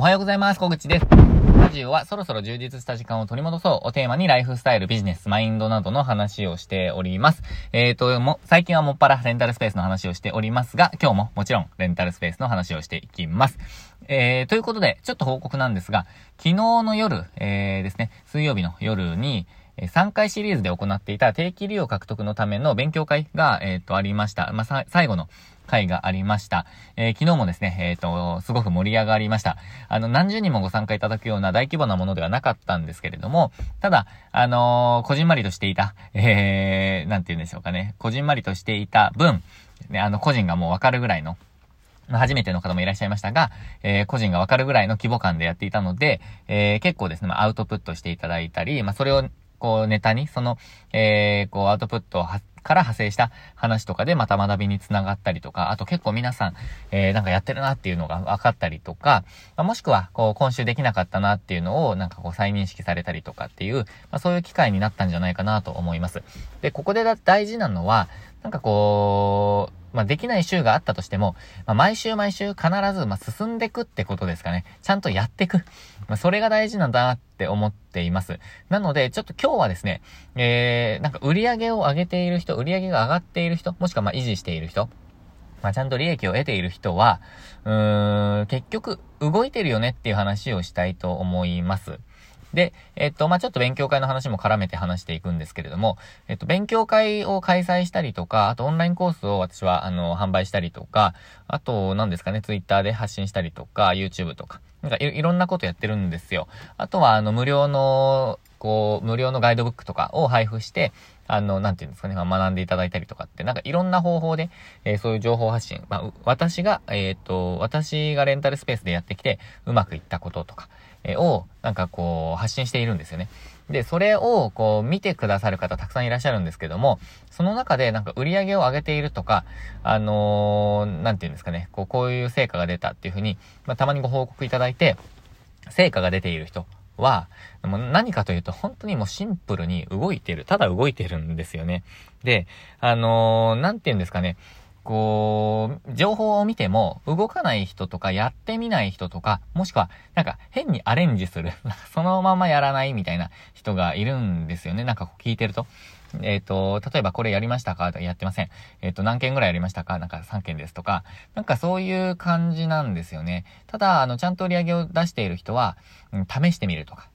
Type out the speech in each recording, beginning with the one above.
おはようございます。小口です。ラジオはそろそろ充実した時間を取り戻そうをテーマにライフスタイル、ビジネス、マインドなどの話をしております。最近はもっぱらレンタルスペースの話をしておりますが、今日ももちろんレンタルスペースの話をしていきます。ということで、ちょっと報告なんですが、昨日の夜、ですね、水曜日の夜に、3回シリーズで行っていた定期利用獲得のための勉強会が、ありました。まあ、最後の会がありました。昨日もですね、すごく盛り上がりました。何十人もご参加いただくような大規模なものではなかったんですけれども、ただ、こじんまりとしていた、なんて言うんでしょうかね、こじんまりとしていた分、ね、個人がもうわかるぐらいの、初めての方もいらっしゃいましたが、個人がわかるぐらいの規模感でやっていたので、結構ですね、アウトプットしていただいたり、それをこうネタに、アウトプットから派生した話とかでまた学びにつながったりとか、あと結構皆さん、なんかやってるなっていうのが分かったりとか、もしくは、今週できなかったなっていうのを再認識されたりとかっていう、そういう機会になったんじゃないかなと思います。で、ここで大事なのは、できない週があったとしても、毎週毎週必ず、進んでくってことですかね。ちゃんとやってく。それが大事なんだって思っています。なので、ちょっと今日はですね、売り上げを上げている人、売り上げが上がっている人、もしくは維持している人、ちゃんと利益を得ている人は、結局動いてるよねっていう話をしたいと思います。で、ちょっと勉強会の話も絡めて話していくんですけれども、勉強会を開催したりとか、あとオンラインコースを私は、販売したりとか、あと、何ですかね、Twitter で発信したりとか、YouTube とか、いろんなことやってるんですよ。あとは、無料のガイドブックとかを配布して、なんていうんですかね、学んでいただいたりとかって、いろんな方法で、そういう情報発信、私がレンタルスペースでやってきて、うまくいったこととか、を、発信しているんですよね。で、それを、見てくださる方たくさんいらっしゃるんですけども、その中で、売り上げを上げているとか、なんていうんですかね、こういう成果が出たっていうふうに、たまにご報告いただいて、成果が出ている人は、もう何かというと、本当にもうシンプルに動いている。ただ動いてるんですよね。で、なんていうんですかね、情報を見ても動かない人とかやってみない人とか、もしくは変にアレンジするそのままやらないみたいな人がいるんですよね。聞いてると例えばこれやりましたか？やってません。何件ぐらいやりましたか？3件ですとか、そういう感じなんですよね。ただちゃんと売り上げを出している人は、試してみるとか、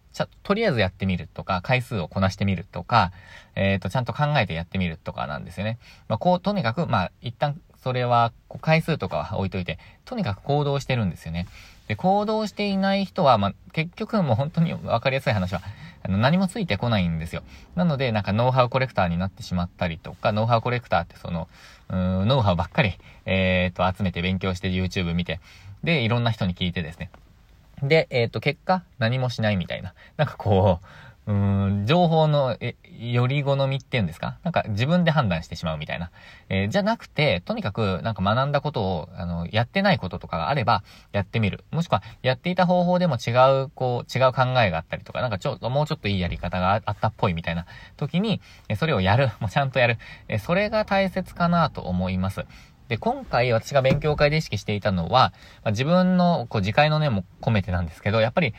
とりあえずやってみるとか、回数をこなしてみるとか、ちゃんと考えてやってみるとかなんですよね。とにかく、一旦それは、回数とかは置いといて、とにかく行動してるんですよね。で、行動していない人は、結局もう本当にわかりやすい話は、何もついてこないんですよ。なので、ノウハウコレクターになってしまったりとか、ノウハウコレクターってノウハウばっかり、集めて勉強して YouTube 見て、で、いろんな人に聞いてですね。で、結果、何もしないみたいな。情報の、より好みっていうんですか？自分で判断してしまうみたいな。じゃなくて、とにかく、学んだことを、やってないこととかがあれば、やってみる。もしくは、やっていた方法でも違う、違う考えがあったりとか、もうちょっといいやり方があったっぽいみたいな時に、それをやる。もうちゃんとやる。それが大切かなと思います。で、今回私が勉強会で意識していたのは、自分の自戒の念も込めてなんですけど、やっぱり、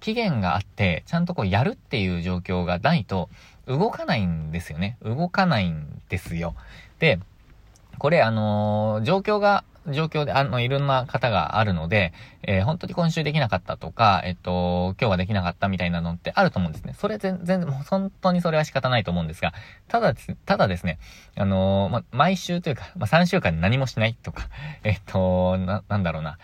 期限があって、ちゃんとやるっていう状況がないと、動かないんですよね。動かないんですよ。で、これ状況で、いろんな方があるので、本当に今週できなかったとか、今日はできなかったみたいなのってあると思うんですね。それ全然、もう本当にそれは仕方ないと思うんですが、ただですね、毎週というか、3週間何もしないとか、なんだろうな。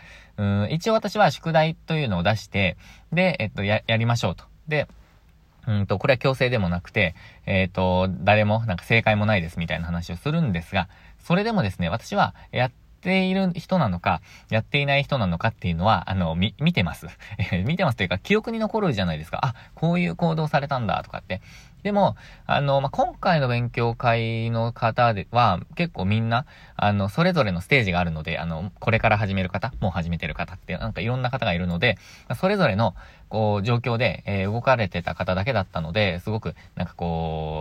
一応私は宿題というのを出して、で、やりましょうと。で、これは強制でもなくて、誰も、正解もないですみたいな話をするんですが、それでもですね、私は、やっている人なのか、やっていない人なのかっていうのは、見てます。見てますというか、記憶に残るじゃないですか。あ、こういう行動されたんだとかって。でも、今回の勉強会の方では、結構みんな、それぞれのステージがあるので、これから始める方、もう始めてる方って、いろんな方がいるので、それぞれの、状況で、動かれてた方だけだったので、すごく、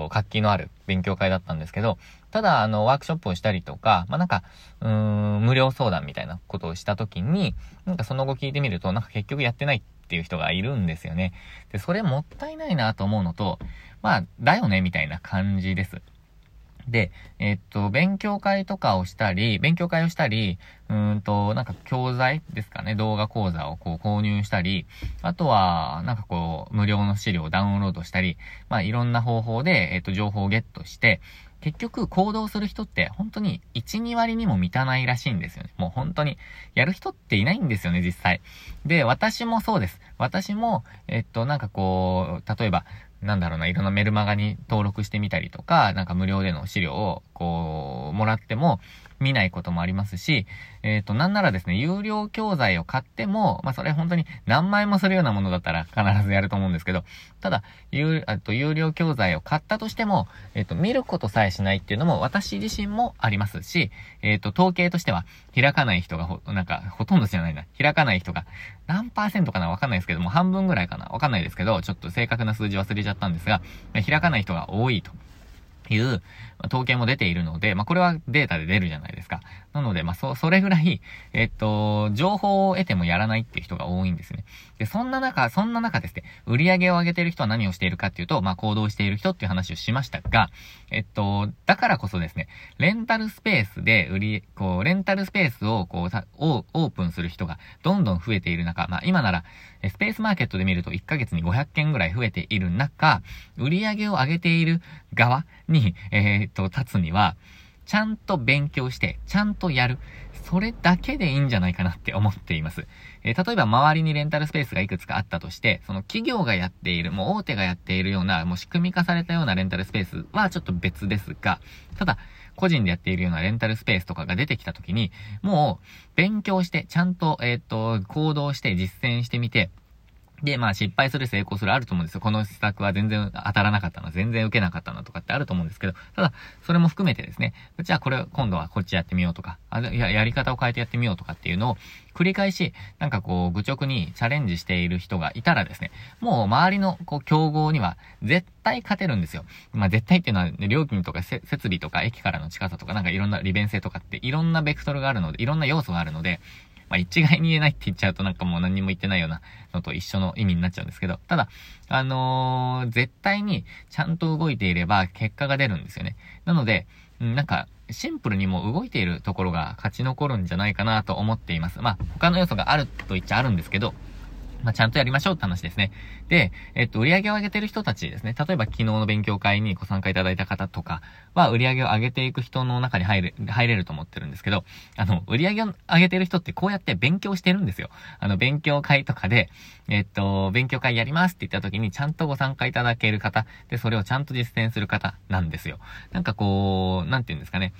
活気のある勉強会だったんですけど、ただ、ワークショップをしたりとか、無料相談みたいなことをしたときに、その後聞いてみると、結局やってないっていう人がいるんですよね。で、それもったいないなと思うのと、だよね、みたいな感じです。で、勉強会をしたり、教材ですかね、動画講座を購入したり、あとは、無料の資料をダウンロードしたり、いろんな方法で、情報をゲットして、結局、行動する人って、本当に1、2割にも満たないらしいんですよね。もう本当に、やる人っていないんですよね、実際。で、私もそうです。私も、例えば、いろんなメルマガに登録してみたりとか、無料での資料を、もらっても見ないこともありますし、なんならですね、有料教材を買っても、それ本当に何万円もするようなものだったら必ずやると思うんですけど、ただ、有料教材を買ったとしても、見ることさえしないっていうのも私自身もありますし、統計としては、開かない人がほとんどじゃないな、開かない人が、何%かなわかんないですけども、半分ぐらいかなわかんないですけど、ちょっと正確な数字忘れちゃったんですが、開かない人が多いという統計も出ているので、これはデータで出るじゃないですか。なので、それぐらい、情報を得てもやらないっていう人が多いんですね。で、そんな中ですね、売り上げを上げている人は何をしているかっていうと、行動している人っていう話をしましたが、だからこそですね、レンタルスペースをオープンする人がどんどん増えている中、今なら、スペースマーケットで見ると1ヶ月に500件ぐらい増えている中、売り上げを上げている側に、立つには、ちゃんと勉強して、ちゃんとやる。それだけでいいんじゃないかなって思っています。例えば周りにレンタルスペースがいくつかあったとして、その企業がやっている、もう大手がやっているような、もう仕組み化されたようなレンタルスペースはちょっと別ですが、ただ、個人でやっているようなレンタルスペースとかが出てきたときに、もう勉強して、ちゃんと、行動して実践してみて、で、失敗する成功するあると思うんですよ。この施策は全然当たらなかったな、全然受けなかったなとかってあると思うんですけど、ただ、それも含めてですね、じゃあこれ、今度はこっちやってみようとか、やり方を変えてやってみようとかっていうのを、繰り返し、愚直にチャレンジしている人がいたらですね、もう周りの、競合には、絶対勝てるんですよ。絶対っていうのは、料金とか、設備とか、駅からの近さとか、いろんな利便性とかって、いろんなベクトルがあるので、いろんな要素があるので、一概に言えないって言っちゃうともう何も言ってないようなのと一緒の意味になっちゃうんですけど、ただ、絶対にちゃんと動いていれば結果が出るんですよね。なので、シンプルにも動いているところが勝ち残るんじゃないかなと思っています。他の要素があると言っちゃあるんですけど、ちゃんとやりましょうって話ですね。で、売り上げを上げてる人たちですね。例えば昨日の勉強会にご参加いただいた方とかは、売り上げを上げていく人の中に入れると思ってるんですけど、売り上げを上げてる人ってこうやって勉強してるんですよ。勉強会とかで、勉強会やりますって言った時にちゃんとご参加いただける方、で、それをちゃんと実践する方なんですよ。なんていうんですかね。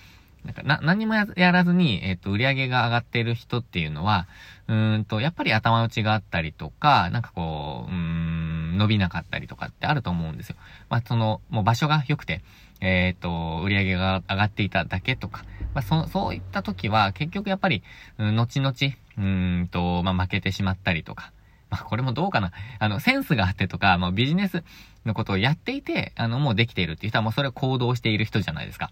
何もやらずに、売り上げが上がっている人っていうのは、やっぱり頭打ちがあったりとか、伸びなかったりとかってあると思うんですよ。もう場所が良くて、売り上げが上がっていただけとか、そういった時は、結局やっぱり、後々、負けてしまったりとか、これもどうかな。センスがあってとか、ビジネスのことをやっていて、もうできているっていう人は、もうそれを行動している人じゃないですか。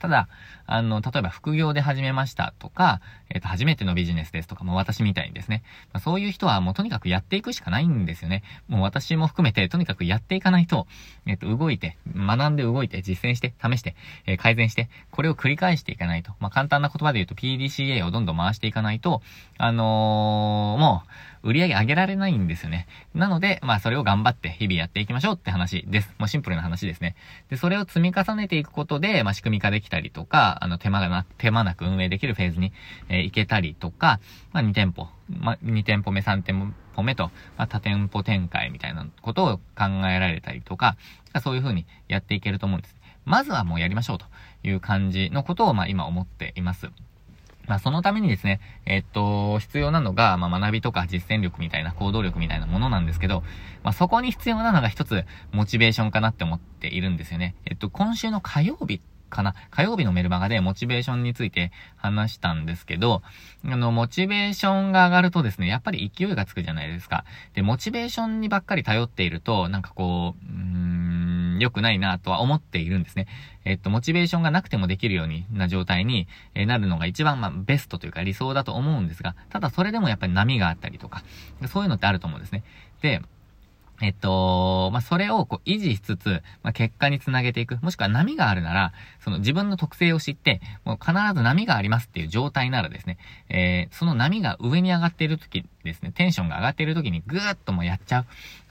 ただ、例えば副業で始めましたとか、初めてのビジネスですとか、もう私みたいにですね。そういう人はもうとにかくやっていくしかないんですよね。もう私も含めてとにかくやっていかないと、動いて、学んで動いて、実践して、試して、改善して、これを繰り返していかないと。簡単な言葉で言うと PDCA をどんどん回していかないと、もう売り上げ上げられないんですよね。なので、それを頑張って日々やっていきましょうって話です。もうシンプルな話ですね。で、それを積み重ねていくことで、仕組み化できたりとか、手間なく運営できるフェーズに、行けたりとか、2店舗目、3店舗目と、多店舗展開みたいなことを考えられたりとか、そういう風にやっていけると思うんです。まずはもうやりましょうという感じのことを、今思っています。そのためにですね、必要なのが、学びとか実践力みたいな行動力みたいなものなんですけど、そこに必要なのが一つ、モチベーションかなって思っているんですよね。今週の火曜日のメルマガでモチベーションについて話したんですけど、モチベーションが上がるとですね、やっぱり勢いがつくじゃないですか。で、モチベーションにばっかり頼っていると、良くないなとは思っているんですね。モチベーションがなくてもできるような状態になるのが一番、ベストというか理想だと思うんですが、ただそれでもやっぱり波があったりとか、そういうのってあると思うんですね。で、それをこう維持しつつ、結果につなげていく。もしくは波があるなら、その自分の特性を知って、もう必ず波がありますっていう状態ならですね、その波が上に上がっている時ですね、テンションが上がっている時にぐーっともうやっちゃう。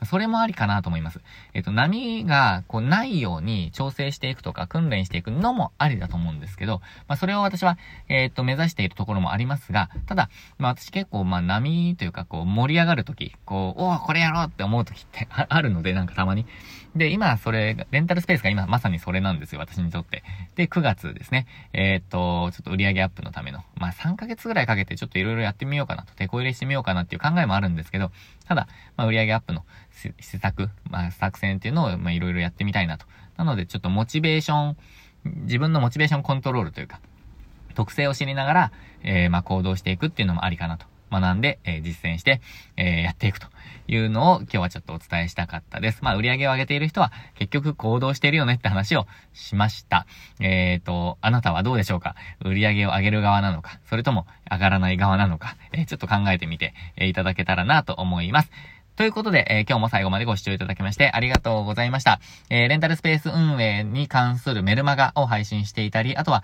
それもありかなと思います。波がこうないように調整していくとか訓練していくのもありだと思うんですけど、それを私は、目指しているところもありますが、ただ、私結構波というかこう盛り上がる時、こう、おーこれやろうって思う時って、あるので、なんかたまに。で、今、それ、レンタルスペースが今、まさにそれなんですよ、私にとって。で、9月ですね。ちょっと売上アップのための、3ヶ月ぐらいかけて、ちょっといろいろやってみようかなと、手こ入れしてみようかなっていう考えもあるんですけど、ただ、売上アップの施策、作戦っていうのを、いろいろやってみたいなと。なので、ちょっとモチベーション、自分のモチベーションコントロールというか、特性を知りながら、行動していくっていうのもありかなと。学んで、実践して、やっていくというのを今日はちょっとお伝えしたかったです。売り上げを上げている人は結局行動しているよねって話をしました。あなたはどうでしょうか？売り上げを上げる側なのか、それとも上がらない側なのか、ちょっと考えてみて、いただけたらなと思います。ということで、今日も最後までご視聴いただきましてありがとうございました。レンタルスペース運営に関するメルマガを配信していたり、あとは、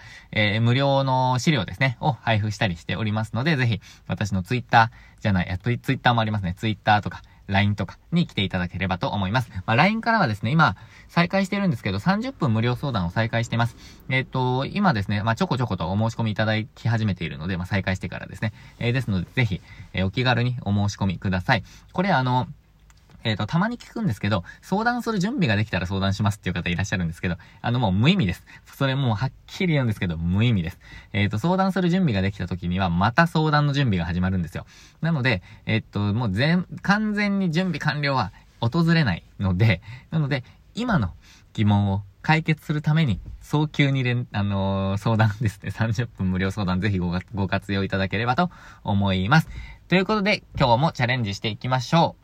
無料の資料ですね、を配布したりしておりますので、ぜひ私のツイッターもありますね。ツイッターとか LINE とかに来ていただければと思います。LINE からはですね、今再開してるんですけど、30分無料相談を再開しています。今ですね、ちょこちょことお申し込みいただき始めているので、再開してからですね。ですので、ぜひ、お気軽にお申し込みください。これたまに聞くんですけど、相談する準備ができたら相談しますっていう方いらっしゃるんですけど、もう無意味です。それもうはっきり言うんですけど、無意味です。相談する準備ができた時には、また相談の準備が始まるんですよ。なので、もう完全に準備完了は訪れないので、なので、今の疑問を解決するために、早急に相談ですね、30分無料相談、ぜひご活用いただければと思います。ということで、今日もチャレンジしていきましょう。